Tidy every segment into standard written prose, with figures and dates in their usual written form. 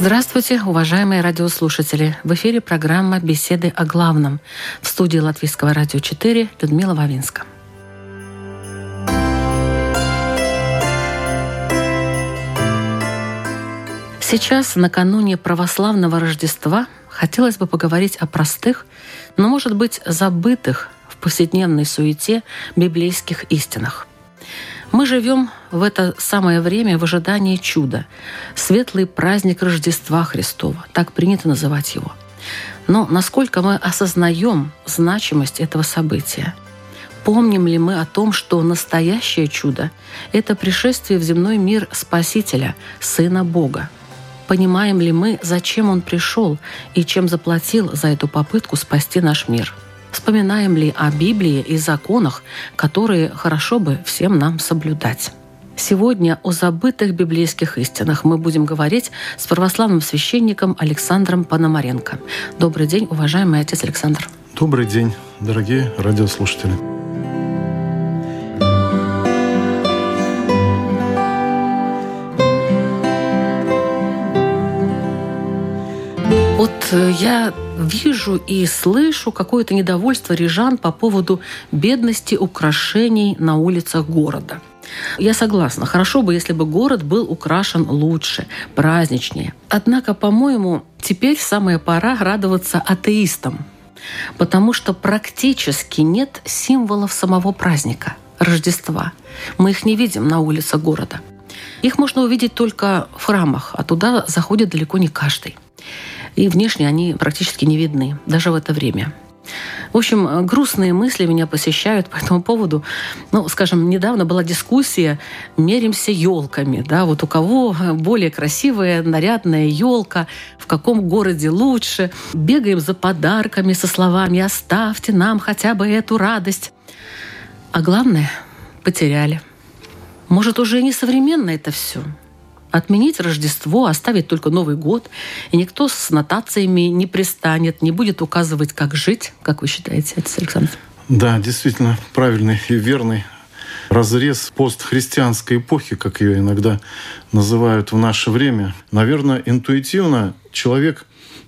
Здравствуйте, уважаемые радиослушатели! В эфире программа «Беседы о главном». В студии Латвийского радио 4 Людмила Вавинска. Сейчас, накануне православного Рождества, хотелось бы поговорить о простых, но, может быть, забытых в повседневной суете библейских истинах. Мы живем в это самое время в ожидании чуда. Светлый праздник Рождества Христова. Так принято называть его. Но насколько мы осознаем значимость этого события? Помним ли мы о том, что настоящее чудо – это пришествие в земной мир Спасителя, Сына Бога? Понимаем ли мы, зачем Он пришел и чем заплатил за эту попытку спасти наш мир? Вспоминаем ли о Библии и законах, которые хорошо бы всем нам соблюдать? Сегодня о забытых библейских истинах мы будем говорить с православным священником Александром Пономаренко. Добрый день, уважаемый отец Александр. Добрый день, дорогие радиослушатели. Вот я вижу и слышу какое-то недовольство рижан по поводу бедности украшений на улицах города. Я согласна, хорошо бы, если бы город был украшен лучше, праздничнее. Однако, по-моему, теперь самая пора радоваться атеистам, потому что практически нет символов самого праздника – Рождества. Мы их не видим на улицах города. Их можно увидеть только в храмах, а туда заходит далеко не каждый. И внешне они практически не видны, даже в это время. В общем, грустные мысли меня посещают по этому поводу. Ну, скажем, недавно была дискуссия «Меримся елками». Да? Вот у кого более красивая, нарядная елка, в каком городе лучше. Бегаем за подарками со словами «Оставьте нам хотя бы эту радость». А главное – потеряли. Может, уже и не современно это все. Отменить Рождество, оставить только Новый год, и никто с нотациями не пристанет, не будет указывать, как жить, как вы считаете, отец Александр? Да, действительно, правильный и верный разрез постхристианской эпохи, как ее иногда называют в наше время. Наверное, интуитивно человек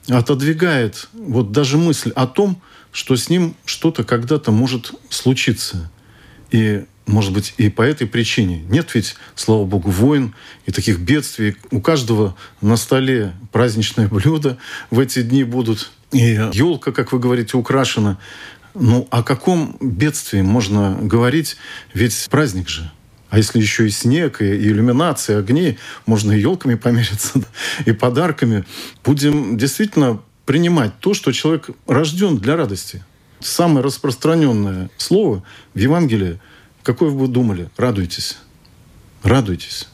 отодвигает вот даже мысль о том, что с ним что-то когда-то может случиться. И может быть, и по этой причине. Нет ведь, слава богу, войн и таких бедствий. У каждого на столе праздничное блюдо в эти дни будут. И елка, как вы говорите, украшена. Ну, о каком бедствии можно говорить? Ведь праздник же. А если еще и снег, и иллюминация, и огни, можно и елками помериться, и подарками. Будем действительно принимать то, что человек рожден для радости. Самое распространенное слово в Евангелии. Какое вы думали? Радуйтесь. Радуйтесь.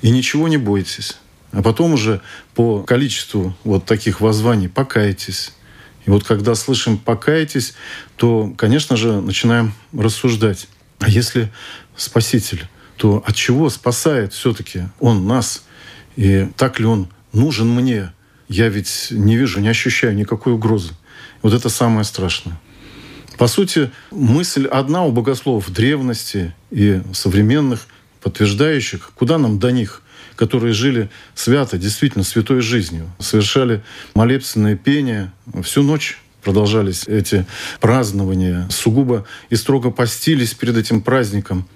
И ничего не бойтесь. А потом уже по количеству вот таких воззваний покайтесь. И вот когда слышим «покайтесь», то, конечно же, начинаем рассуждать. А если Спаситель, то от чего спасает все-таки Он нас? И так ли Он нужен мне? Я ведь не вижу, не ощущаю никакой угрозы. Вот это самое страшное. По сути, мысль одна у богословов древности и современных, подтверждающих, куда нам до них, которые жили свято, действительно святой жизнью, совершали молебственное пение. Всю ночь продолжались эти празднования, сугубо и строго постились перед этим праздником.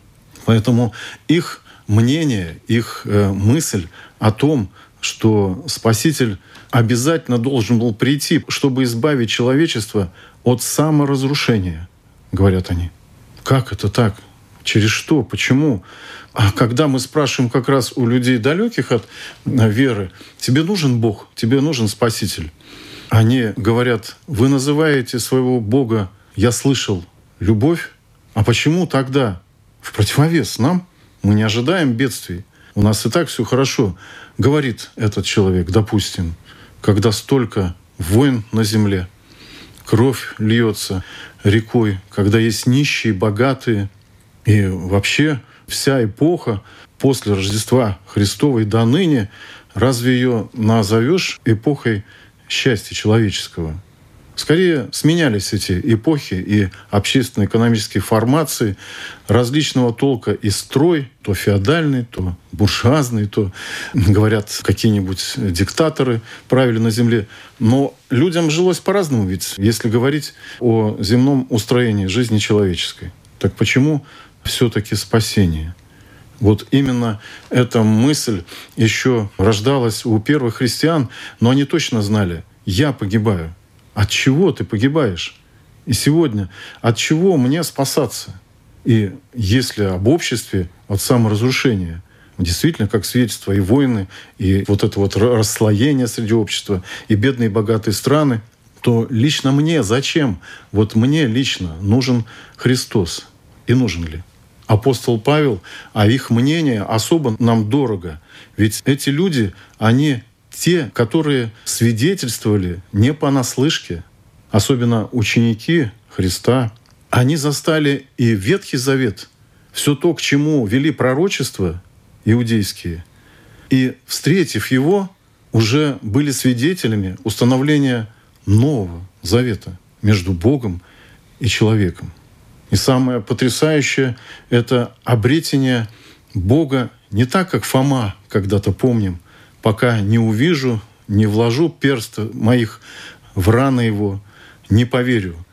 Поэтому их мнение, их мысль о том, что Спаситель обязательно должен был прийти, чтобы избавить человечество от саморазрушения, говорят они. Как это так? Через что? Почему? А когда мы спрашиваем как раз у людей, далеких от веры, тебе нужен Бог, тебе нужен Спаситель. Они говорят, вы называете своего Бога, я слышал, любовь. А почему тогда? В противовес нам. Мы не ожидаем бедствий. У нас и так все хорошо, говорит этот человек, допустим, когда столько войн на земле, кровь льется рекой, когда есть нищие, богатые. И вообще вся эпоха после Рождества Христова и до ныне, разве ее назовешь эпохой счастья человеческого? Скорее, сменялись эти эпохи и общественно-экономические формации различного толка и строй, то феодальный, то буржуазный, то, говорят, какие-нибудь диктаторы правили на земле. Но людям жилось по-разному, ведь если говорить о земном устроении жизни человеческой. Так почему все-таки спасение? Вот именно эта мысль еще рождалась у первых христиан, но они точно знали: «Я погибаю». От чего ты погибаешь? И сегодня от чего мне спасаться? И если об обществе, от саморазрушения, действительно, как свидетельство и войны, и вот это вот расслоение среди общества, и бедные и богатые страны, то лично мне зачем? Вот мне лично нужен Христос. И нужен ли? Апостол Павел, а их мнение особо нам дорого. Ведь эти люди, они те, которые свидетельствовали не понаслышке, особенно ученики Христа, они застали и Ветхий Завет, все то, к чему вели пророчества иудейские, и, встретив его, уже были свидетелями установления Нового Завета между Богом и человеком. И самое потрясающее — это обретение Бога не так, как Фома, когда-то помним, пока не увижу, не вложу перст моих в раны его, не поверю.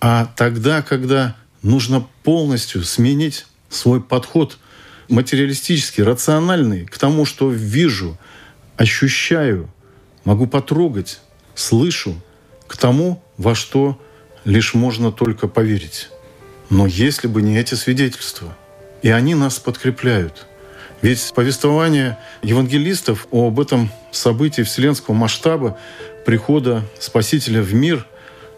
А тогда, когда нужно полностью сменить свой подход материалистический, рациональный, к тому, что вижу, ощущаю, могу потрогать, слышу, к тому, во что лишь можно только поверить. Но если бы не эти свидетельства, и они нас подкрепляют. Ведь повествование евангелистов об этом событии вселенского масштаба, прихода Спасителя в мир,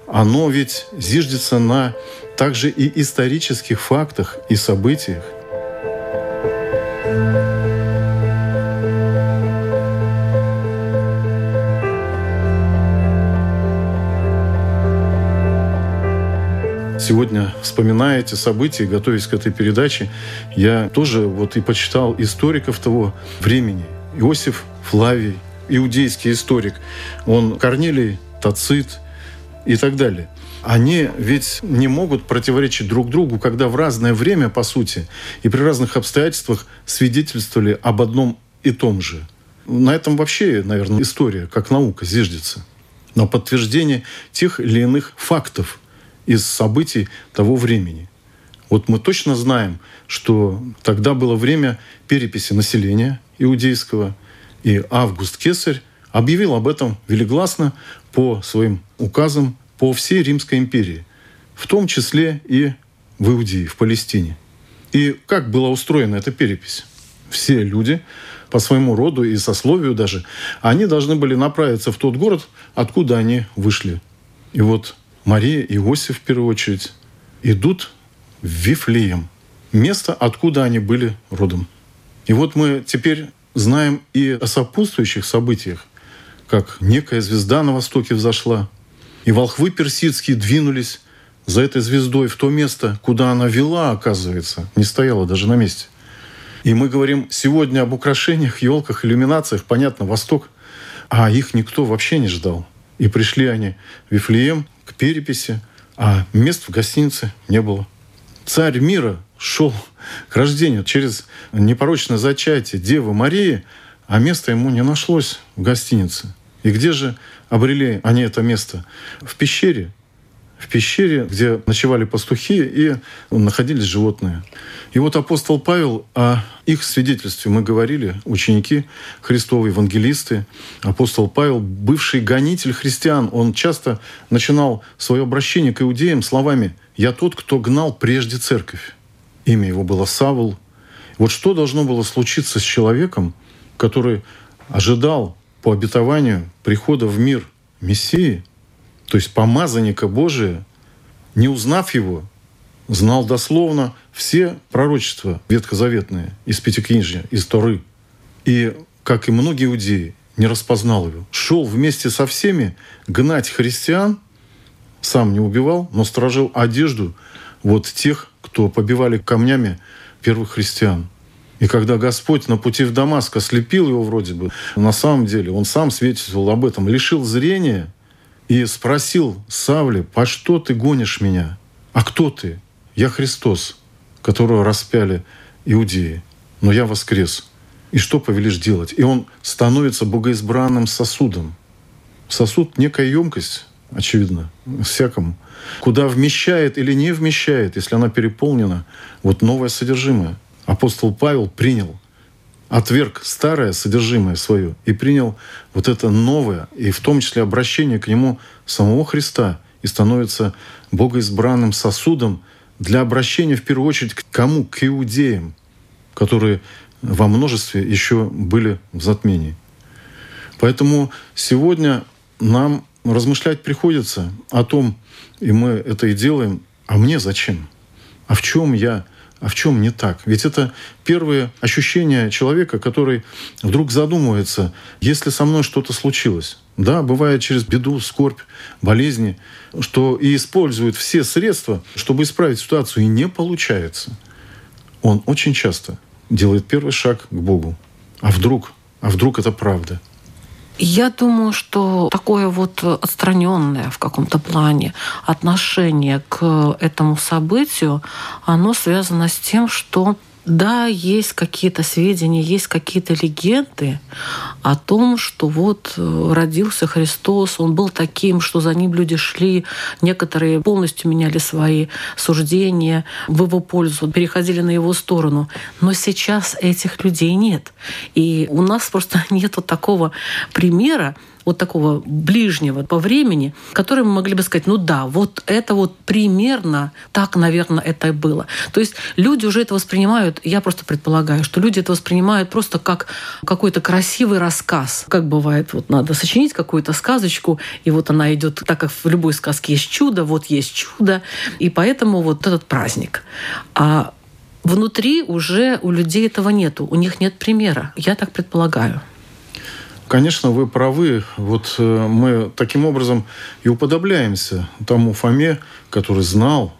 оно ведь зиждется на также и исторических фактах и событиях. Сегодня, вспоминая эти события, готовясь к этой передаче, я тоже вот и почитал историков того времени. Иосиф Флавий, иудейский историк, он Корнилий, Тацит и так далее. Они ведь не могут противоречить друг другу, когда в разное время, по сути, и при разных обстоятельствах свидетельствовали об одном и том же. На этом вообще, наверное, история, как наука, зиждется. На подтверждение тех или иных фактов из событий того времени. Вот мы точно знаем, что тогда было время переписи населения иудейского, и Август Кесарь объявил об этом велигласно по своим указам по всей Римской империи, в том числе и в Иудее, в Палестине. И как была устроена эта перепись? Все люди по своему роду и сословию даже, они должны были направиться в тот город, откуда они вышли. И вот Мария и Иосиф, в первую очередь, идут в Вифлеем, место, откуда они были родом. И вот мы теперь знаем и о сопутствующих событиях, как некая звезда на востоке взошла, и волхвы персидские двинулись за этой звездой в то место, куда она вела, оказывается, не стояла даже на месте. И мы говорим сегодня об украшениях, елках, иллюминациях, понятно, Восток, а их никто вообще не ждал. И пришли они в Вифлеем, к переписи, а мест в гостинице не было. Царь мира шел к рождению через непорочное зачатие Девы Марии, а места ему не нашлось в гостинице. И где же обрели они это место? В пещере. В пещере, где ночевали пастухи и находились животные. И вот апостол Павел, о их свидетельстве мы говорили, ученики Христовы, евангелисты. Апостол Павел, бывший гонитель христиан, он часто начинал свое обращение к иудеям словами «Я тот, кто гнал прежде церковь». Имя его было Савл. Вот что должно было случиться с человеком, который ожидал по обетованию прихода в мир Мессии, то есть помазанника Божия, не узнав его, знал дословно все пророчества ветхозаветные из Пятикнижия, из Торы. И, как и многие иудеи, не распознал его. Шел вместе со всеми гнать христиан, сам не убивал, но сторожил одежду вот тех, кто побивали камнями первых христиан. И когда Господь на пути в Дамаск ослепил его вроде бы, на самом деле он сам свидетельствовал об этом, лишил зрения и спросил Савле: «По что ты гонишь меня? А кто ты? Я Христос, которого распяли иудеи, но я воскрес. И что повелишь делать?» И он становится богоизбранным сосудом. Сосуд — некая емкость, очевидно, всякому, куда вмещает или не вмещает, если она переполнена, вот новое содержимое. Апостол Павел принял, отверг старое содержимое свое и принял вот это новое, и в том числе обращение к нему самого Христа, и становится богоизбранным сосудом для обращения, в первую очередь, к кому? К иудеям, которые во множестве еще были в затмении. Поэтому сегодня нам размышлять приходится о том, и мы это и делаем: а мне зачем? А в чем я? А в чем не так? Ведь это первые ощущения человека, который вдруг задумывается: если со мной что-то случилось, да, бывает через беду, скорбь, болезни, что и используют все средства, чтобы исправить ситуацию, и не получается. Он очень часто делает первый шаг к Богу. А вдруг это правда? Я думаю, что такое вот отстраненное в каком-то плане отношение к этому событию, оно связано с тем, что да, есть какие-то сведения, есть какие-то легенды о том, что вот родился Христос, он был таким, что за ним люди шли, некоторые полностью меняли свои суждения в его пользу, переходили на его сторону. Но сейчас этих людей нет. И у нас просто нет вот такого примера, вот такого ближнего по времени, который мы могли бы сказать: ну да, вот это вот примерно так, наверное, это и было. То есть люди уже это воспринимают, я просто предполагаю, что люди это воспринимают просто как какой-то красивый рассказ. Как бывает, вот надо сочинить какую-то сказочку, и вот она идет, так как в любой сказке есть чудо, вот есть чудо, и поэтому вот этот праздник. А внутри уже у людей этого нету, у них нет примера, я так предполагаю. Конечно, вы правы. Вот мы таким образом и уподобляемся тому Фоме, который знал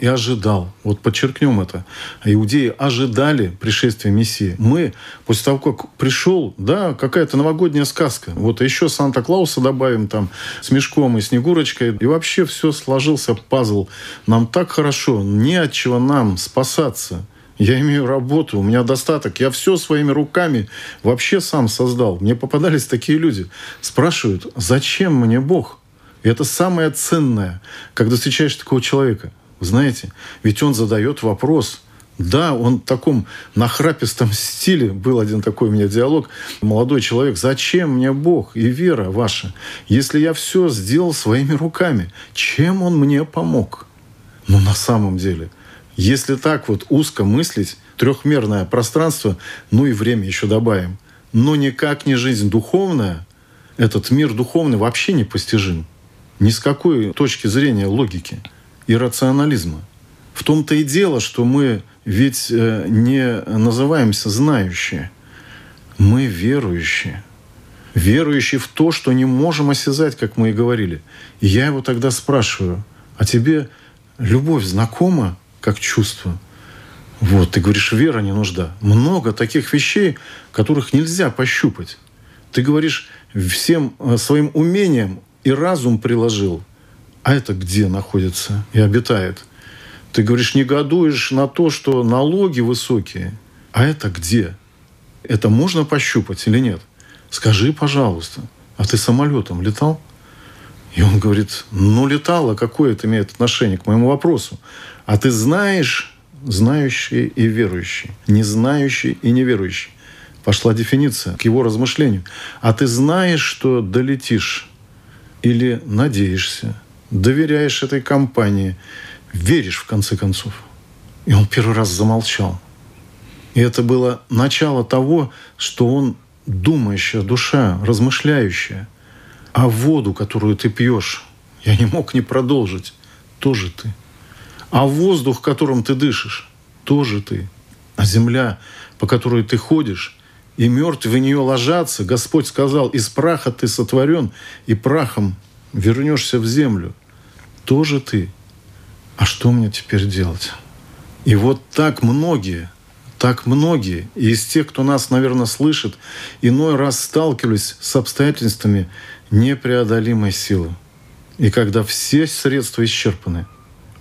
и ожидал. Вот подчеркнем это. Иудеи ожидали пришествия Мессии. Мы, после того, как пришел, да, какая-то новогодняя сказка. Вот еще Санта-Клауса добавим там с мешком и Снегурочкой. И вообще все сложился пазл. Нам так хорошо, не от чего нам спасаться. Я имею работу, у меня достаток, я все своими руками вообще сам создал. Мне попадались такие люди. Спрашивают: зачем мне Бог? И это самое ценное, когда встречаешь такого человека. Вы знаете, ведь он задает вопрос. Да, он в таком нахрапистом стиле. Был один такой у меня диалог. Молодой человек: зачем мне Бог и вера ваша, если я все сделал своими руками? Чем он мне помог? Но на самом деле... Если так вот узко мыслить, трехмерное пространство, ну и время еще добавим, но никак не жизнь духовная, этот мир духовный вообще непостижим. Ни с какой точки зрения логики и рационализма. В том-то и дело, что мы ведь не называемся знающие, мы верующие. Верующие в то, что не можем осязать, как мы и говорили. И я его тогда спрашиваю: а тебе любовь знакома как чувство? Вот, ты говоришь: вера не нужда. Много таких вещей, которых нельзя пощупать. Ты говоришь: всем своим умением и разум приложил. А это где находится и обитает? Ты говоришь: негодуешь на то, что налоги высокие. А это где? Это можно пощупать или нет? Скажи, пожалуйста, а ты самолетом летал? И он говорит: ну, летало, какое это имеет отношение к моему вопросу? А ты знаешь, знающий и верующий, не знающий и неверующий. Пошла дефиниция к его размышлению. А ты знаешь, что долетишь, или надеешься, доверяешь этой компании, веришь, в конце концов. И он первый раз замолчал. И это было начало того, что он думающая душа, размышляющая. А воду, которую ты пьешь, я не мог не продолжить, тоже ты. А воздух, которым ты дышишь, тоже ты. А земля, по которой ты ходишь, и мертвые в нее ложатся. Господь сказал, из праха ты сотворен, и прахом вернешься в землю. Тоже ты. А что мне теперь делать? И вот так многие, и из тех, кто нас, наверное, слышит, иной раз сталкивались с обстоятельствами непреодолимой силы. И когда все средства исчерпаны,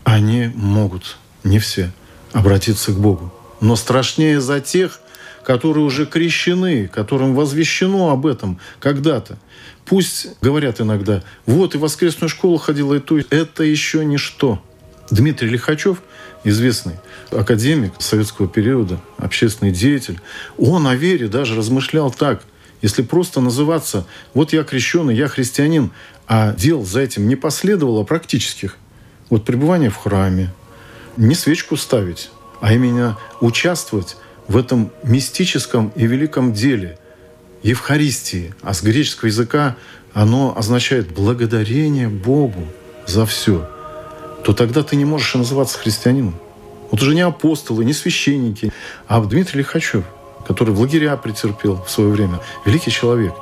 они могут, не все, обратиться к Богу. Но страшнее за тех, которые уже крещены, которым возвещено об этом когда-то. Пусть говорят иногда, вот и в воскресную школу ходила, и то, это еще ничто. Дмитрий Лихачев, известный академик советского периода, общественный деятель, он о вере даже размышлял так. Если просто называться «вот я крещеный, я христианин», а дел за этим не последовало практических, вот пребывание в храме, не свечку ставить, а именно участвовать в этом мистическом и великом деле Евхаристии. А с греческого языка оно означает «благодарение Богу за все», то тогда ты не можешь называться христианином. Вот уже не апостолы, не священники, а Дмитрий Лихачев, который в лагеря претерпел в свое время, великий человек.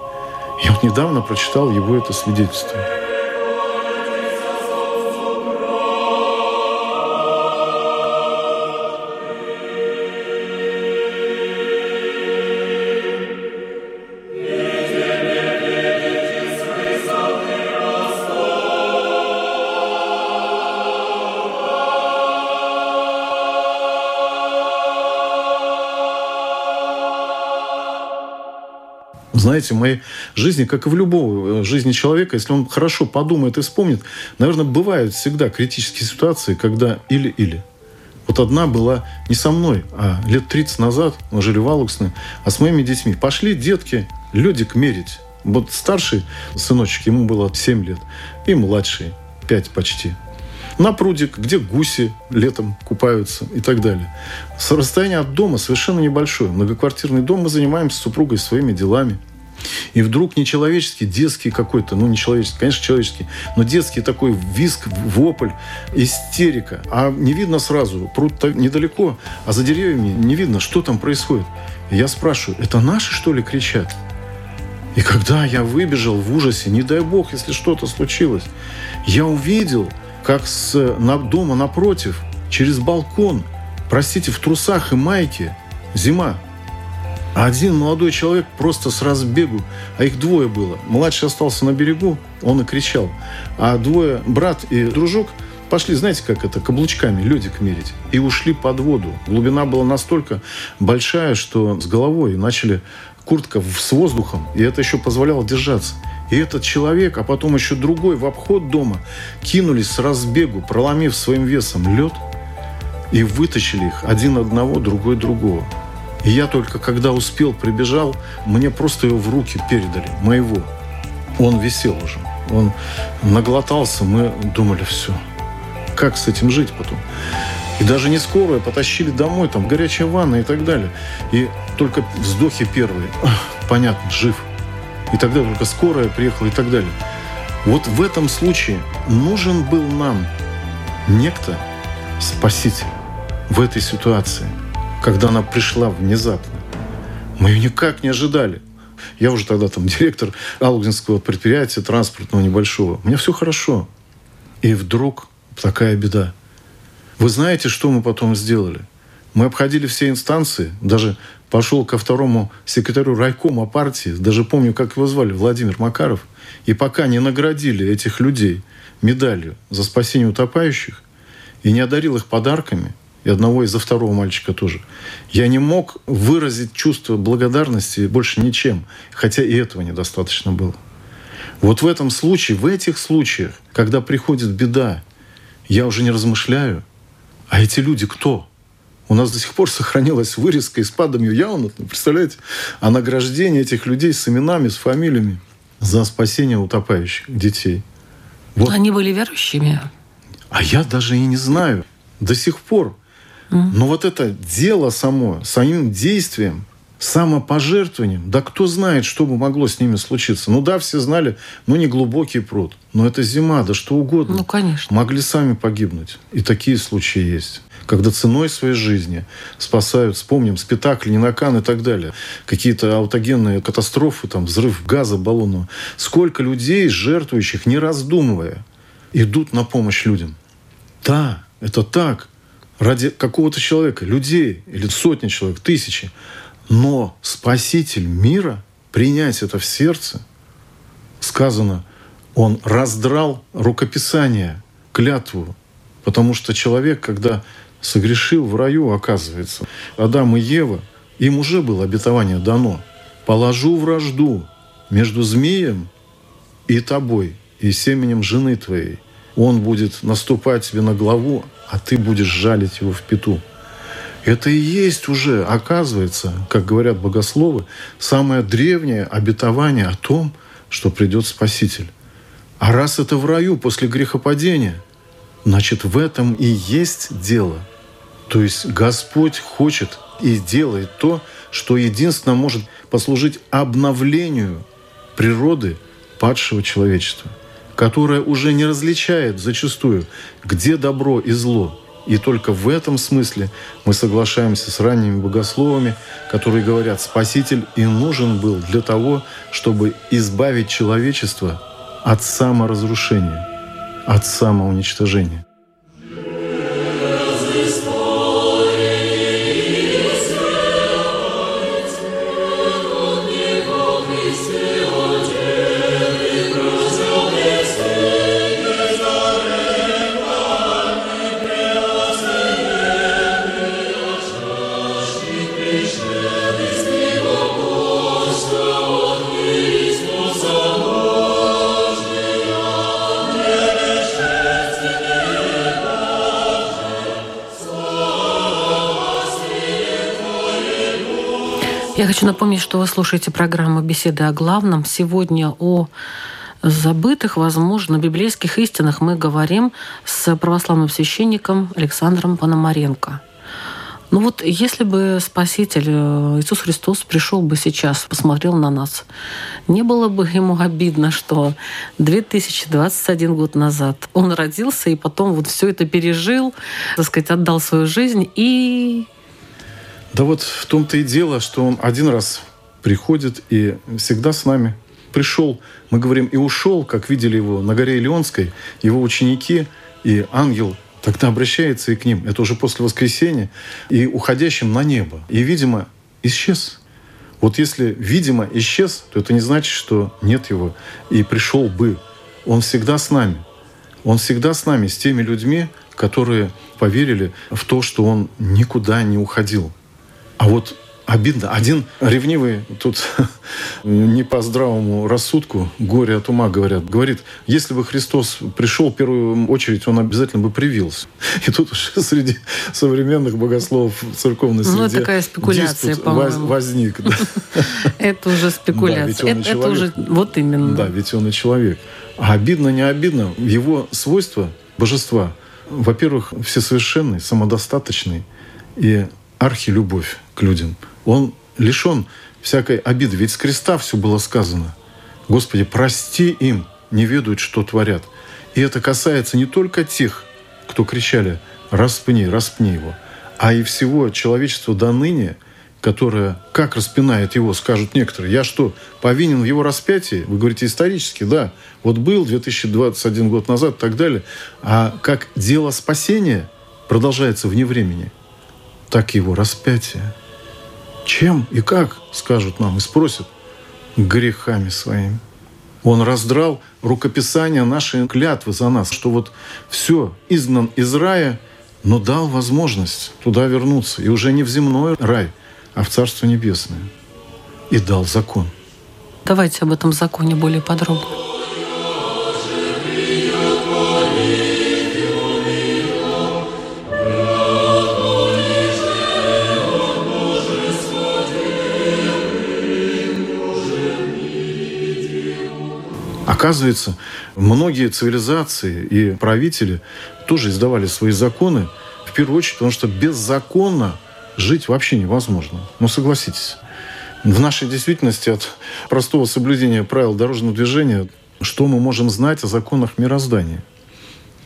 Я вот недавно прочитал его это свидетельство. Знаете, в моей жизни, как и в любой жизни человека, если он хорошо подумает и вспомнит, наверное, бывают всегда критические ситуации, когда или-или. Вот одна была не со мной, а лет 30 назад, мы жили в Алуксне, а с моими детьми. Пошли детки лёдик мерить. Вот старший сыночек, ему было 7 лет, и младший, 5 почти. На прудик, где гуси летом купаются и так далее. С расстояния от дома совершенно небольшое. Многоквартирный дом, мы занимаемся с супругой своими делами. И вдруг нечеловеческий, детский какой-то, ну, нечеловеческий, конечно, человеческий, но детский такой визг, вопль, истерика. А не видно сразу, пруд-то недалеко, а за деревьями не видно, что там происходит. И я спрашиваю, это наши, что ли, кричат? И когда я выбежал в ужасе, не дай бог, если что-то случилось, я увидел, как с дома напротив, через балкон, простите, в трусах и майке, зима, а один молодой человек просто с разбегу, а их двое было. Младший остался на берегу, он и кричал. А двое, брат и дружок, пошли, знаете, как это, каблучками лёдик мерить. И ушли под воду. Глубина была настолько большая, что с головой начали куртка с воздухом, и это еще позволяло держаться. И этот человек, а потом еще другой в обход дома, кинулись с разбегу, проломив своим весом лед, и вытащили их один одного, другой другого. И я только когда успел, прибежал, мне просто его в руки передали, моего. Он висел уже, он наглотался, мы думали, все, как с этим жить потом? И даже не скорая, потащили домой, там горячая ванна и так далее. И только вздохи первые, понятно, жив. И тогда только скорая приехала и так далее. Вот в этом случае нужен был нам некто спаситель в этой ситуации. Когда она пришла внезапно. Мы ее никак не ожидали. Я уже тогда там директор Алуксинского предприятия, транспортного небольшого. У меня все хорошо. И вдруг такая беда. Вы знаете, что мы потом сделали? Мы обходили все инстанции, даже пошел ко второму секретарю райкома партии, даже помню, как его звали, Владимир Макаров, и пока не наградили этих людей медалью за спасение утопающих и не одарил их подарками, и одного из-за второго мальчика тоже. Я не мог выразить чувство благодарности больше ничем, хотя и этого недостаточно было. Вот в этом случае, в этих случаях, когда приходит беда, я уже не размышляю, а эти люди кто? У нас до сих пор сохранилась вырезка из «Падамью явно», представляете, о награждении этих людей с именами, с фамилиями за спасение утопающих детей. Вот. Они были верующими? А я даже и не знаю. До сих пор. Но вот это дело само, самим действием, самопожертвованием, да кто знает, что бы могло с ними случиться. Ну да, все знали, ну не глубокий пруд, но это зима, да что угодно. Ну, конечно. Могли сами погибнуть. И такие случаи есть, когда ценой своей жизни спасают, вспомним, Спитак, Ленинакан и так далее. Какие-то аутогенные катастрофы, там, взрыв газа баллонного. Сколько людей, жертвующих, не раздумывая, идут на помощь людям. Да, это так. Ради какого-то человека, людей, или сотни человек, тысячи. Но Спаситель мира, принять это в сердце, сказано, он раздрал рукописание, клятву. Потому что человек, когда согрешил в раю, оказывается, Адам и Ева, им уже было обетование дано. «Положу вражду между змеем и тобой, и семенем жены твоей. Он будет наступать тебе на голову, а ты будешь жалить его в пяту». Это и есть уже, оказывается, как говорят богословы, самое древнее обетование о том, что придет Спаситель. А раз это в раю после грехопадения, значит, в этом и есть дело. То есть Господь хочет и делает то, что единственно может послужить обновлению природы падшего человечества, которое уже не различает зачастую, где добро и зло. И только в этом смысле мы соглашаемся с ранними богословами, которые говорят, Спаситель и нужен был для того, чтобы избавить человечество от саморазрушения, от самоуничтожения. Я хочу напомнить, что вы слушаете программу «Беседы о главном». Сегодня о забытых, возможно, библейских истинах мы говорим с православным священником Александром Пономаренко. Ну вот, если бы Спаситель Иисус Христос пришел бы сейчас, посмотрел на нас, не было бы ему обидно, что 2021 год назад он родился и потом вот все это пережил, так сказать, отдал свою жизнь и... Да вот в том-то и дело, что он один раз приходит и всегда с нами. Пришел, мы говорим, и ушел, как видели его на горе Илионской, его ученики, и ангел тогда обращается и к ним. Это уже после воскресения, и уходящим на небо. И, видимо, исчез. Вот если, видимо, исчез, то это не значит, что нет его, и пришел бы. Он всегда с нами. Он всегда с нами, с теми людьми, которые поверили в то, что он никуда не уходил. А вот обидно. Один ревнивый, тут не по здравому рассудку, горе от ума говорят, говорит, если бы Христос пришел в первую очередь, он обязательно бы привился. И тут уже среди современных богословов церковной среде такая спекуляция, по-моему, возник. Это уже спекуляция. Это уже вот именно. Да, ведь он и человек. А обидно, не обидно. Его свойства божества, во-первых, всесовершенный, самодостаточный и архилюбовь к людям. Он лишен всякой обиды. Ведь с креста все было сказано. Господи, прости им, не ведают, что творят. И это касается не только тех, кто кричали «распни, распни его», а и всего человечества до ныне, которое как распинает его, скажут некоторые. Я что, повинен в его распятии? Вы говорите, исторически, да. Вот был 2021 год назад и так далее. А как дело спасения продолжается вне времени, так его распятие. Чем и как, скажут нам и спросят, грехами своими. Он раздрал рукописание нашей клятвы за нас, что вот все, изгнан из рая, но дал возможность туда вернуться. И уже не в земной рай, а в Царство Небесное. И дал закон. Давайте об этом законе более подробно. Оказывается, многие цивилизации и правители тоже издавали свои законы, в первую очередь, потому что беззаконно жить вообще невозможно. Ну, согласитесь. В нашей действительности от простого соблюдения правил дорожного движения что мы можем знать о законах мироздания?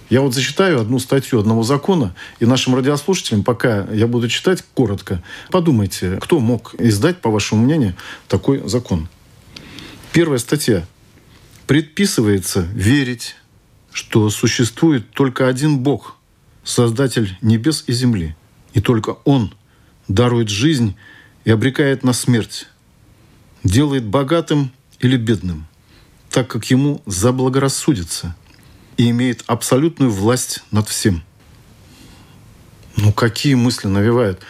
Я вот зачитаю одну статью одного закона, и нашим радиослушателям, пока я буду читать коротко, подумайте, кто мог издать, по вашему мнению, такой закон. Первая статья. Предписывается верить, что существует только один Бог, Создатель небес и земли, и только Он дарует жизнь и обрекает на смерть, делает богатым или бедным, так как Ему заблагорассудится, и имеет абсолютную власть над всем. Ну, какие мысли навевают?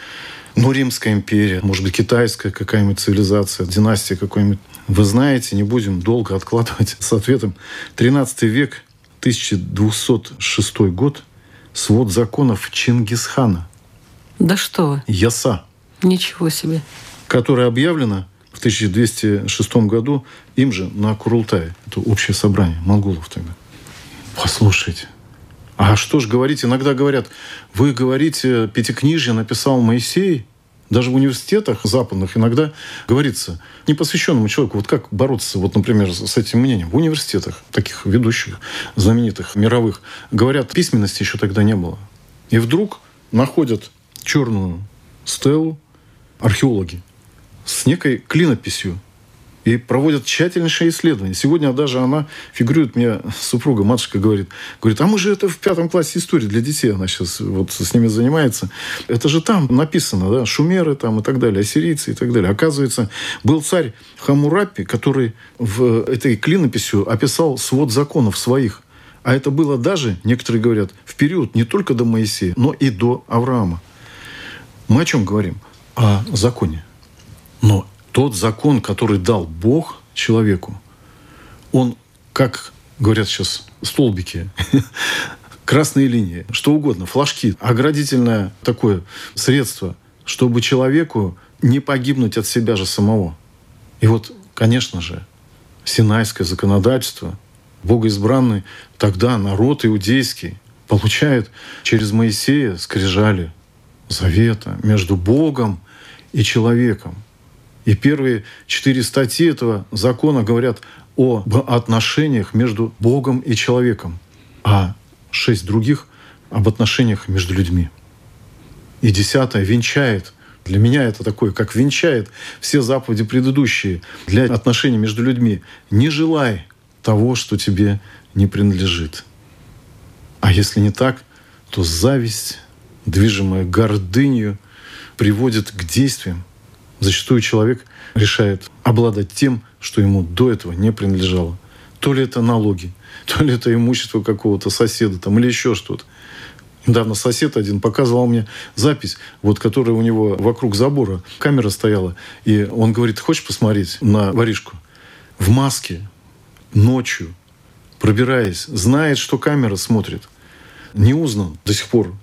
Ну, Римская империя, может быть, китайская какая-нибудь цивилизация, династия какой-нибудь. Вы знаете, не будем долго откладывать с ответом. 13 век, 1206 год, свод законов Чингисхана. Да что вы? Яса. Ничего себе. Которая объявлена в 1206 году им же на Курултае. Это общее собрание монголов тогда. Послушайте, а что ж говорить? Иногда говорят, вы говорите, Пятикнижие написал Моисей. Даже в университетах западных иногда говорится непосвященному человеку, вот как бороться, вот, например, с этим мнением. В университетах, таких ведущих, знаменитых, мировых, говорят, письменности еще тогда не было. И вдруг находят черную стелу археологи с некой клинописью. И проводят тщательнейшее исследование. Сегодня даже она фигурирует, мне супруга, матушка говорит, а мы же это в 5 классе истории для детей, она сейчас вот с ними занимается. Это же там написано, да, шумеры там и так далее, ассирийцы и так далее. Оказывается, был царь Хамурапи, который в этой клинописью описал свод законов своих. А это было даже, некоторые говорят, в период не только до Моисея, но и до Авраама. Мы о чем говорим? О законе. Но тот закон, который дал Бог человеку, он, как говорят сейчас, столбики, красные линии, что угодно, флажки, оградительное такое средство, чтобы человеку не погибнуть от себя же самого. И вот, конечно же, синайское законодательство, богоизбранный тогда народ иудейский получает через Моисея скрижали завета между Богом и человеком. И первые 4 статьи этого закона говорят об отношениях между Богом и человеком, а 6 других — об отношениях между людьми. И 10 венчает, для меня это такое, как венчает все заповеди предыдущие для отношений между людьми. Не желай того, что тебе не принадлежит. А если не так, то зависть, движимая гордынью, приводит к действиям. Зачастую человек решает обладать тем, что ему до этого не принадлежало. То ли это налоги, то ли это имущество какого-то соседа там, или еще что-то. Недавно сосед один показывал мне запись, вот, которая у него вокруг забора, камера стояла. И он говорит, хочешь посмотреть на воришку? В маске, ночью, пробираясь, знает, что камера смотрит. Не узнан до сих пор,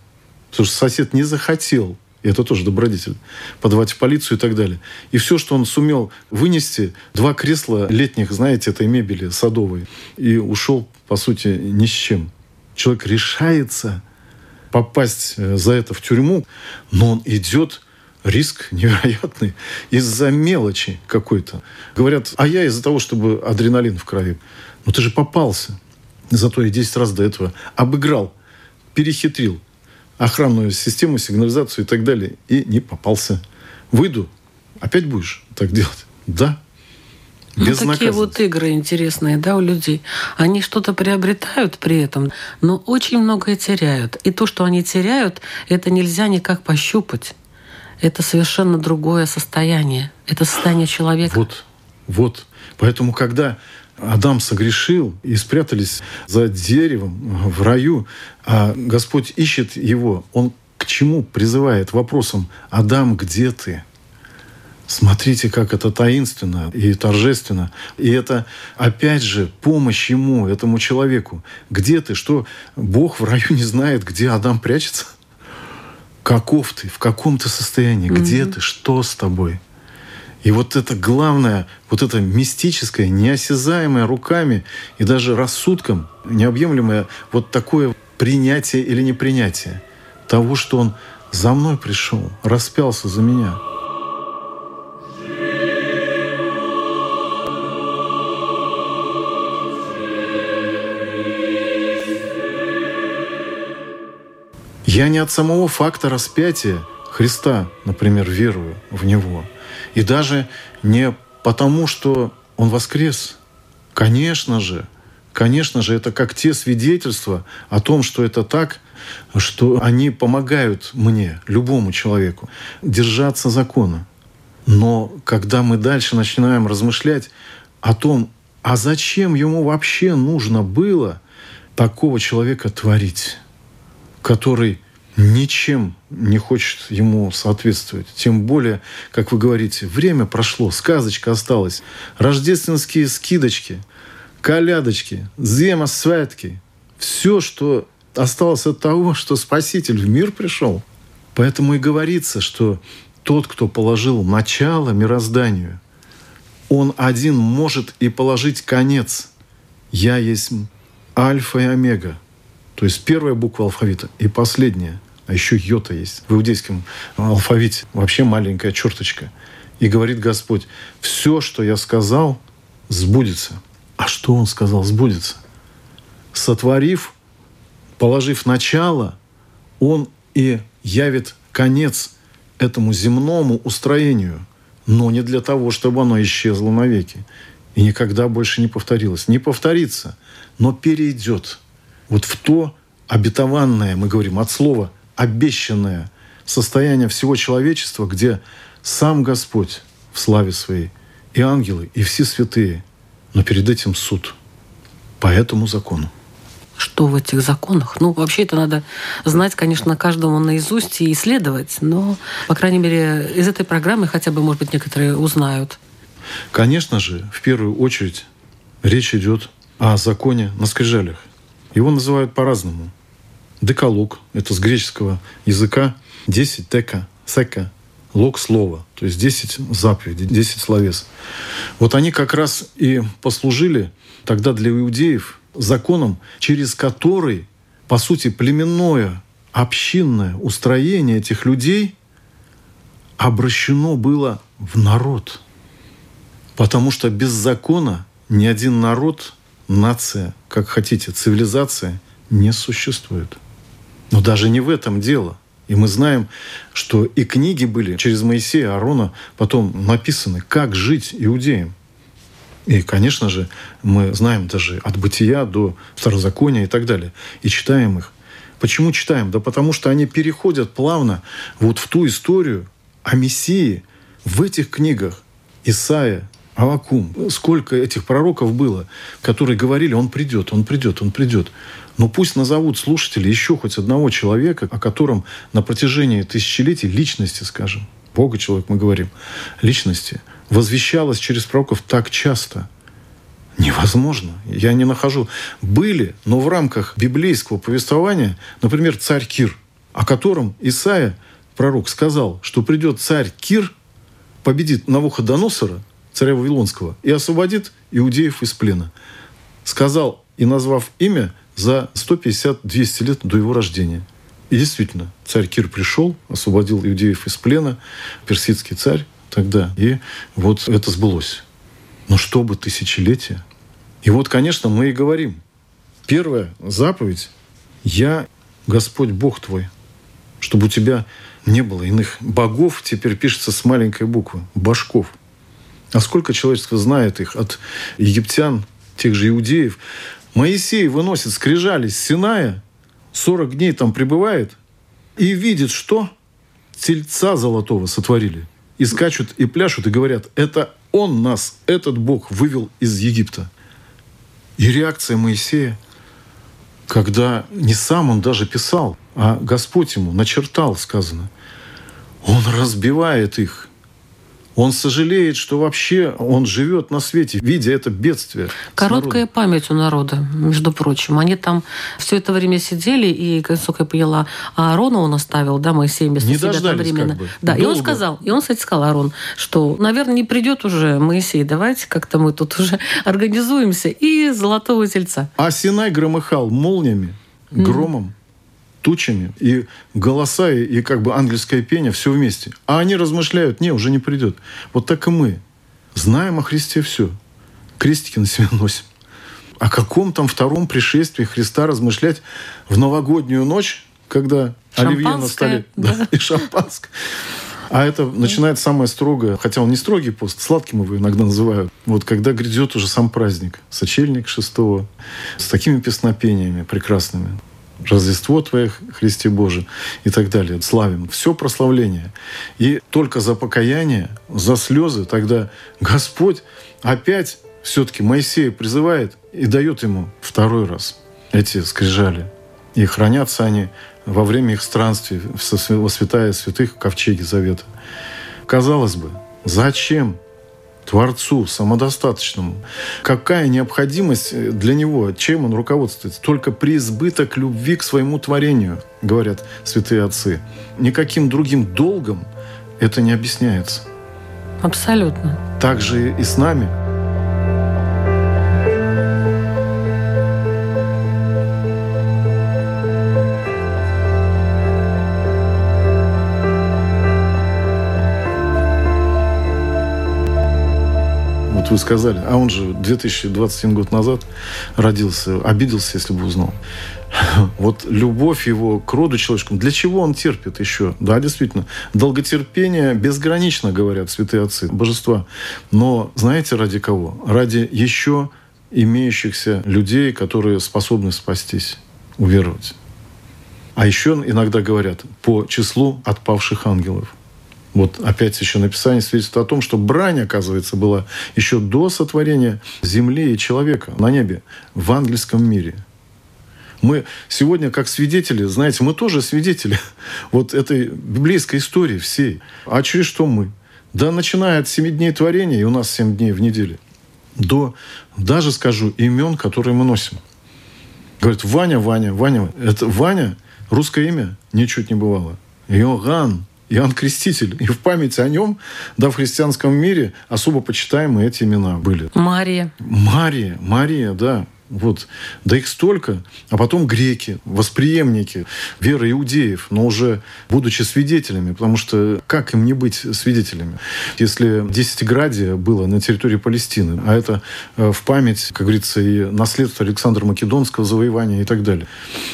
потому что сосед не захотел. И это тоже добродетель. Подавать в полицию и так далее. И все, что он сумел вынести, 2 кресла летних, знаете, этой мебели садовой, и ушел, по сути, ни с чем. Человек решается попасть за это в тюрьму, но он идет, риск невероятный, из-за мелочи какой-то. Говорят, а я из-за того, чтобы адреналин в крови. Ну ты же попался. Зато я 10 раз до этого обыграл, перехитрил охранную систему, сигнализацию и так далее, и не попался. Выйду, опять будешь так делать? Да. Ну, такие вот игры интересные, да, у людей. Они что-то приобретают при этом, но очень многое теряют. И то, что они теряют, это нельзя никак пощупать. Это совершенно другое состояние. Это состояние человека. Вот. Поэтому, когда Адам согрешил, и спрятались за деревом в раю, а Господь ищет его. Он к чему призывает вопросом «Адам, где ты?». Смотрите, как это таинственно и торжественно. И это, опять же, помощь ему, этому человеку. Где ты? Что Бог в раю не знает, где Адам прячется? Каков ты? В каком ты состоянии? Где ты? Что с тобой? И вот это главное, вот это мистическое, неосязаемое руками и даже рассудком, необъемлемое вот такое принятие или непринятие того, что он за мной пришел, распялся за меня. Я не от самого факта распятия Христа, например, верую в Него. И даже не потому, что Он воскрес. Конечно же, это как те свидетельства о том, что это так, что они помогают мне, любому человеку, держаться закона. Но когда мы дальше начинаем размышлять о том, а зачем ему вообще нужно было такого человека творить, который ничем не хочет ему соответствовать. Тем более, как вы говорите, время прошло, сказочка осталась. Рождественские скидочки, колядочки, зимосвятки. Все, что осталось от того, что Спаситель в мир пришел. Поэтому и говорится, что тот, кто положил начало мирозданию, он один может и положить конец. Я есть Альфа и Омега. То есть первая буква алфавита и последняя. А еще йота есть. В иудейском алфавите вообще маленькая черточка. И говорит Господь, все, что я сказал, сбудется. А что Он сказал сбудется? Сотворив, положив начало, Он и явит конец этому земному устроению, но не для того, чтобы оно исчезло навеки и никогда больше не повторилось. Не повторится, но перейдет вот в то обетованное, мы говорим от слова «обещанное» состояние всего человечества, где сам Господь в славе Своей, и ангелы, и все святые, но перед этим суд по этому закону. Что в этих законах? Ну, вообще это надо знать, конечно, каждому наизусть и исследовать, но, по крайней мере, из этой программы хотя бы, может быть, некоторые узнают. Конечно же, в первую очередь речь идет о законе на скрижалях. Его называют по-разному. Декалог — это с греческого языка 10 тека, сека, лог слова, то есть 10 заповедей, 10 словес. Вот они как раз и послужили тогда для иудеев законом, через который, по сути, племенное, общинное устроение этих людей обращено было в народ. Потому что без закона ни один народ, нация, как хотите, цивилизация не существует. Но даже не в этом дело. И мы знаем, что и книги были через Моисея, Аарона потом написаны, как жить иудеям. И, конечно же, мы знаем даже от Бытия до Второзакония и так далее. И читаем их. Почему читаем? Да потому что они переходят плавно вот в ту историю о Мессии. В этих книгах Исаия, Авакум, сколько этих пророков было, которые говорили, он придет, он придет, он придет. Но пусть назовут слушатели еще хоть одного человека, о котором на протяжении тысячелетий личности, скажем, Бога, человек, мы говорим, личности, возвещалось через пророков так часто. Невозможно. Я не нахожу. Были, но в рамках библейского повествования, например, царь Кир, о котором Исаия, пророк, сказал, что придет царь Кир, победит Навуходоносора, царя Вавилонского, и освободит иудеев из плена. Сказал и назвав имя за 150-200 лет до его рождения. И действительно, царь Кир пришел, освободил иудеев из плена, персидский царь тогда. И вот это сбылось. Но что бы тысячелетия? И вот, конечно, мы и говорим. Первая заповедь — «Я Господь Бог твой», чтобы у тебя не было иных богов, теперь пишется с маленькой буквы — башков. А сколько человечество знает их от египтян, тех же иудеев? Моисей выносит скрижали с Синая, 40 дней там пребывает, и видит, что тельца золотого сотворили. И скачут, и пляшут, и говорят, это он нас, этот Бог, вывел из Египта. И реакция Моисея, когда не сам он даже писал, а Господь ему начертал, сказано, он разбивает их. Он сожалеет, что вообще он живет на свете, видя это бедствие. Короткая память у народа, между прочим. Они там все это время сидели, и, насколько я поняла, Аарона он оставил, да, Моисей вместо себя одновременно. Как бы. Да, долго. И он сказал, Аарон, что, наверное, не придет уже Моисей, давайте как-то мы тут уже организуемся, и золотого тельца. А Синай громыхал молниями, громом. Тучами, и голоса, и как бы ангельское пение, все вместе. А они размышляют, не, уже не придет. Вот так и мы. Знаем о Христе все. Крестики на себя носим. О каком там втором пришествии Христа размышлять в новогоднюю ночь, когда оливье на столе, да, и шампанское. А это начинает самое строгое, хотя он не строгий пост, сладким его иногда называют. Вот когда грядет уже сам праздник, сочельник 6-го, с такими песнопениями прекрасными. Рождество Твое, Христе Божий, и так далее. Славим. Все прославление. И только за покаяние, за слезы тогда Господь опять все-таки Моисея призывает и дает ему второй раз эти скрижали. И хранятся они во время их странствий во святая святых в ковчеге Завета. Казалось бы, зачем Творцу самодостаточному? Какая необходимость для него? Чем он руководствуется? Только преизбыток любви к своему творению, говорят святые отцы. Никаким другим долгом это не объясняется. Абсолютно. Так же и с нами. Вы сказали, а он же 2021 год назад родился, обиделся, если бы узнал. Вот любовь его к роду человеческому, для чего он терпит еще? Да, действительно, долготерпение безгранично, говорят святые отцы, божества. Но знаете, ради кого? Ради еще имеющихся людей, которые способны спастись, уверовать. А еще иногда говорят по числу отпавших ангелов. Вот опять еще написание свидетельствует о том, что брань, оказывается, была еще до сотворения земли и человека на небе, в ангельском мире. Мы сегодня, как свидетели, знаете, мы тоже свидетели вот этой библейской истории всей. А через что мы? Да, начиная от 7 дней творения, и у нас 7 дней в неделе, до, даже скажу, имен, которые мы носим. Говорят, Ваня. Это Ваня, русское имя, ничуть не бывало. Иоганн. Иоанн Креститель. И в память о нем, да, в христианском мире особо почитаемые эти имена были. Мария, да. Вот. Да их столько. А потом греки, восприемники веры иудеев, но уже будучи свидетелями, потому что как им не быть свидетелями? Если десятиградие было на территории Палестины, а это в память, как говорится, и наследство Александра Македонского завоевания и так далее.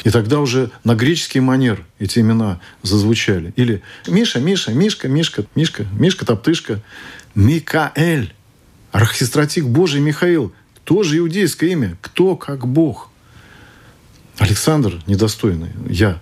И тогда уже на греческий манер эти имена зазвучали. Или Миша, Мишка, Топтышка, Микаэль, архистратиг Божий Михаил. Тоже иудейское имя. Кто как Бог? Александр недостойный. Я.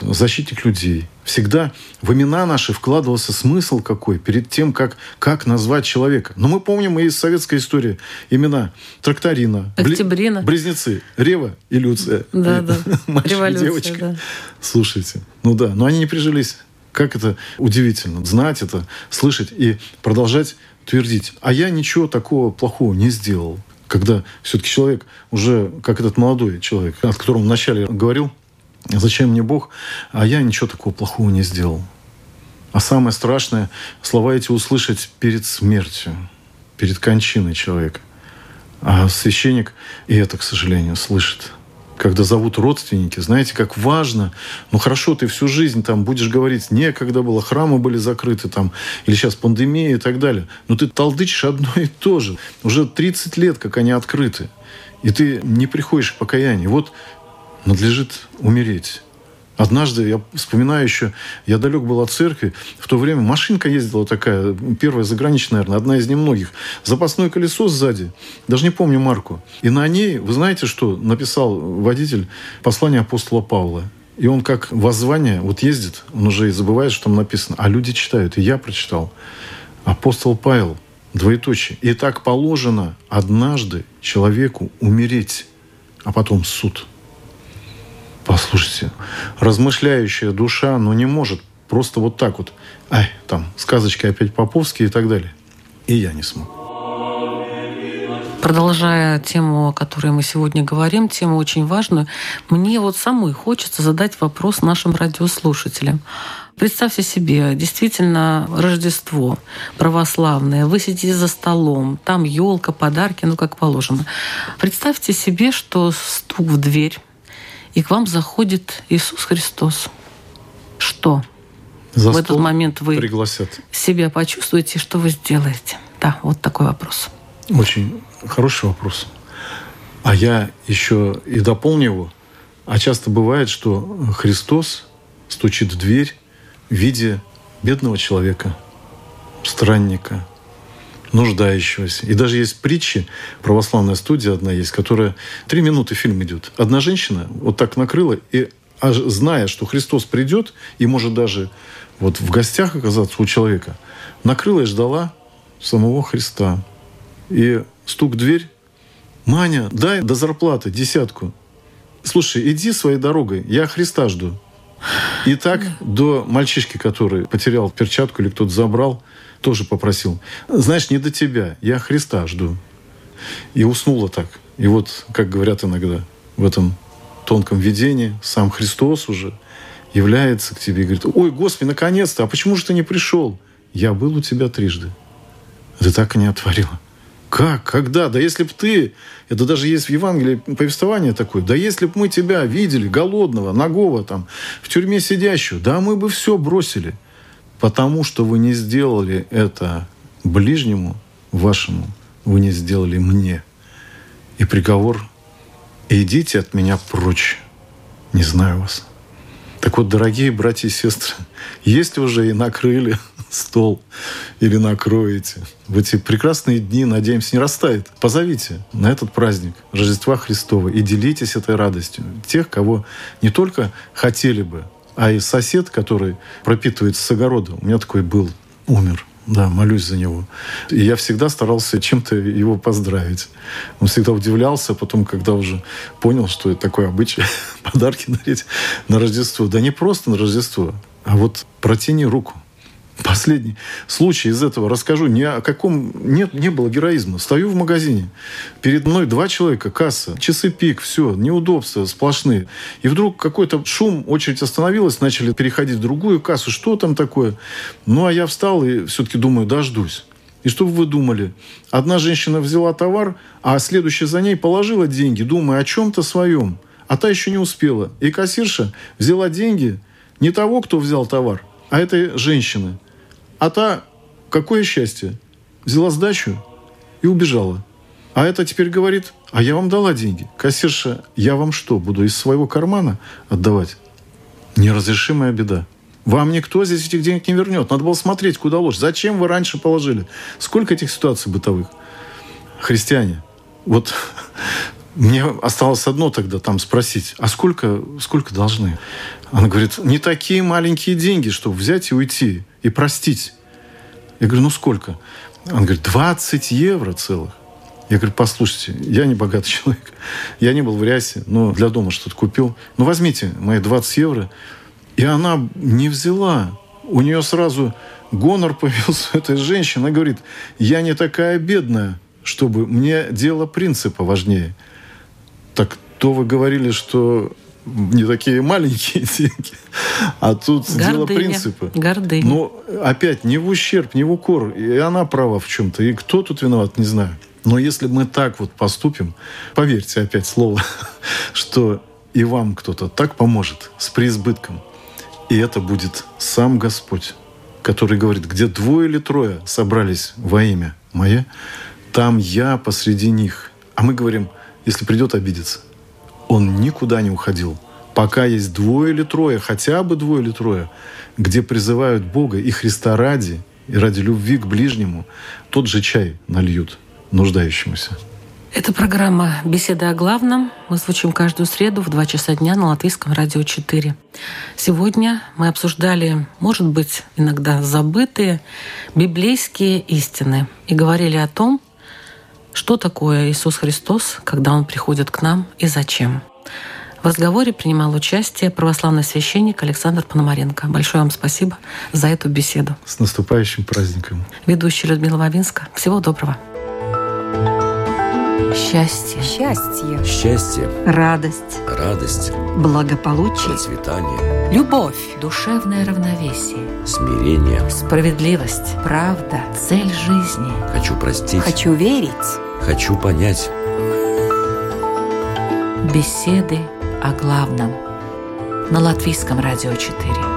Защитник людей. Всегда в имена наши вкладывался смысл какой перед тем, как назвать человека. Но мы помним и из советской истории имена Тракторина, Октябрина, Близнецы, Рева и Люция. Да. Мальчик и девочка. Да. Слушайте. Ну да. Но они не прижились. Как это удивительно. Знать это, слышать и продолжать твердить. А я ничего такого плохого не сделал. Когда все-таки человек уже, как этот молодой человек, о котором вначале говорил, зачем мне Бог, а я ничего такого плохого не сделал. А самое страшное, слова эти услышать перед смертью, перед кончиной человека. А священник и это, к сожалению, слышит. Когда зовут родственники, знаете, как важно. Ну хорошо, ты всю жизнь там будешь говорить, некогда было, храмы были закрыты там, или сейчас пандемия и так далее. Но ты толдычишь одно и то же. Уже 30 лет, как они открыты. И ты не приходишь к покаянию. Вот надлежит умереть. Однажды, я вспоминаю еще, я далек был от церкви. В то время машинка ездила такая, первая заграничная, наверное, одна из немногих. Запасное колесо сзади, даже не помню марку. И на ней, вы знаете, что написал водитель послание апостола Павла. И он как воззвание, вот ездит, он уже и забывает, что там написано. А люди читают, и я прочитал. Апостол Павел, двоеточие. И так положено однажды человеку умереть, а потом суд. Послушайте, размышляющая душа, но не может просто вот так вот. Ай, там, сказочки опять поповские и так далее. И я не смог. Продолжая тему, о которой мы сегодня говорим, тему очень важную, мне вот самой хочется задать вопрос нашим радиослушателям. Представьте себе, действительно, Рождество православное, вы сидите за столом, там елка, подарки, ну как положено. Представьте себе, что стук в дверь, и к вам заходит Иисус Христос. Что? За в этот момент вы пригласят. Себя почувствуете, что вы сделаете? Да, вот такой вопрос. Очень хороший вопрос. А я еще и дополню его. А часто бывает, что Христос стучит в дверь в виде бедного человека, странника, нуждающегося. И даже есть притчи, православная студия одна есть, которая 3 минуты фильм идет. Одна женщина вот так накрыла, и зная, что Христос придет, и может даже вот в гостях оказаться у человека, накрыла и ждала самого Христа. И стук в дверь: «Маня, дай до зарплаты 10. Слушай, иди своей дорогой, я Христа жду». И так до мальчишки, который потерял перчатку или кто-то забрал, тоже попросил: «Знаешь, не до тебя, я Христа жду». И уснула так. И вот, как говорят иногда, в этом тонком видении сам Христос уже является к тебе и говорит: «Ой, Господи, наконец-то, а почему же ты не пришел? Я был у тебя 3. Ты так и не отворила». «Как? Когда? Да если б ты...» Это даже есть в Евангелии повествование такое. «Да если б мы тебя видели, голодного, нагого, там, в тюрьме сидящего, да мы бы все бросили, потому что вы не сделали это ближнему вашему, вы не сделали мне». И приговор: «Идите от меня прочь, не знаю вас». Так вот, дорогие братья и сестры, если уже и накрыли стол или накроете, в эти прекрасные дни, надеемся, не растает, позовите на этот праздник Рождества Христова и делитесь этой радостью тех, кого не только хотели бы, а и сосед, который пропитывается с огорода. У меня такой был, умер. Да, молюсь за него. И я всегда старался чем-то его поздравить. Он всегда удивлялся, потом, когда уже понял, что это такое обычай, подарки дарить на Рождество. Да не просто на Рождество, а вот протяни руку. Последний случай из этого расскажу. Ни о каком... Нет, не было героизма. Стою в магазине. Перед мной 2 человека, касса, часы пик, все, неудобства сплошные. И вдруг какой-то шум, очередь остановилась, начали переходить в другую кассу. Что там такое? Ну, а я встал и все-таки думаю, дождусь. И что бы вы думали? Одна женщина взяла товар, а следующая за ней положила деньги, думая о чем-то своем. А та еще не успела. И кассирша взяла деньги не того, кто взял товар, а этой женщины. А та, какое счастье, взяла сдачу и убежала. А эта теперь говорит: «А я вам дала деньги. Кассирша, я вам что, буду из своего кармана отдавать?» Неразрешимая беда. Вам никто здесь этих денег не вернет. Надо было смотреть, куда ложь. Зачем вы раньше положили? Сколько этих ситуаций бытовых? Христиане, вот мне осталось одно тогда там спросить: «А сколько должны?» Она говорит: «Не такие маленькие деньги, чтобы взять и уйти, и простить». Я говорю: «Ну сколько?» Она говорит: 20 евро целых. Я говорю: «Послушайте, я не богатый человек. Я не был в рясе, но для дома что-то купил. Ну возьмите мои 20 евро». И она не взяла. У нее сразу гонор появился у этой женщины. Она говорит: «Я не такая бедная, чтобы мне дело принципа важнее». Так то вы говорили, что... не такие маленькие деньги. А тут гордыня, дело принципа. Гордыня. Но опять не в ущерб, не в укор. И она права в чем-то. И кто тут виноват, не знаю. Но если мы так вот поступим, поверьте, опять слово, что и вам кто-то так поможет с преизбытком. И это будет сам Господь, который говорит: «Где 2 или 3 собрались во имя Мое, там Я посреди них». А мы говорим: если придет обидеться. Он никуда не уходил, пока есть 2 или 3, хотя бы 2 или 3, где призывают Бога и Христа ради, и ради любви к ближнему, тот же чай нальют нуждающемуся. Это программа «Беседы о главном». Мы звучим каждую среду в 2 часа дня на Латвийском радио 4. Сегодня мы обсуждали, может быть, иногда забытые библейские истины и говорили о том, что такое Иисус Христос, когда Он приходит к нам и зачем? В разговоре принимал участие православный священник Александр Пономаренко. Большое вам спасибо за эту беседу. С наступающим праздником. Ведущая Людмила Вавинска. Всего доброго. Счастье. Счастье. Счастье. Радость. Радость. Благополучие. Процветание. Любовь. Душевное равновесие. Смирение. Справедливость. Правда. Цель жизни. Хочу простить. Хочу верить. Хочу понять. Беседы о главном. На Латвийском радио 4.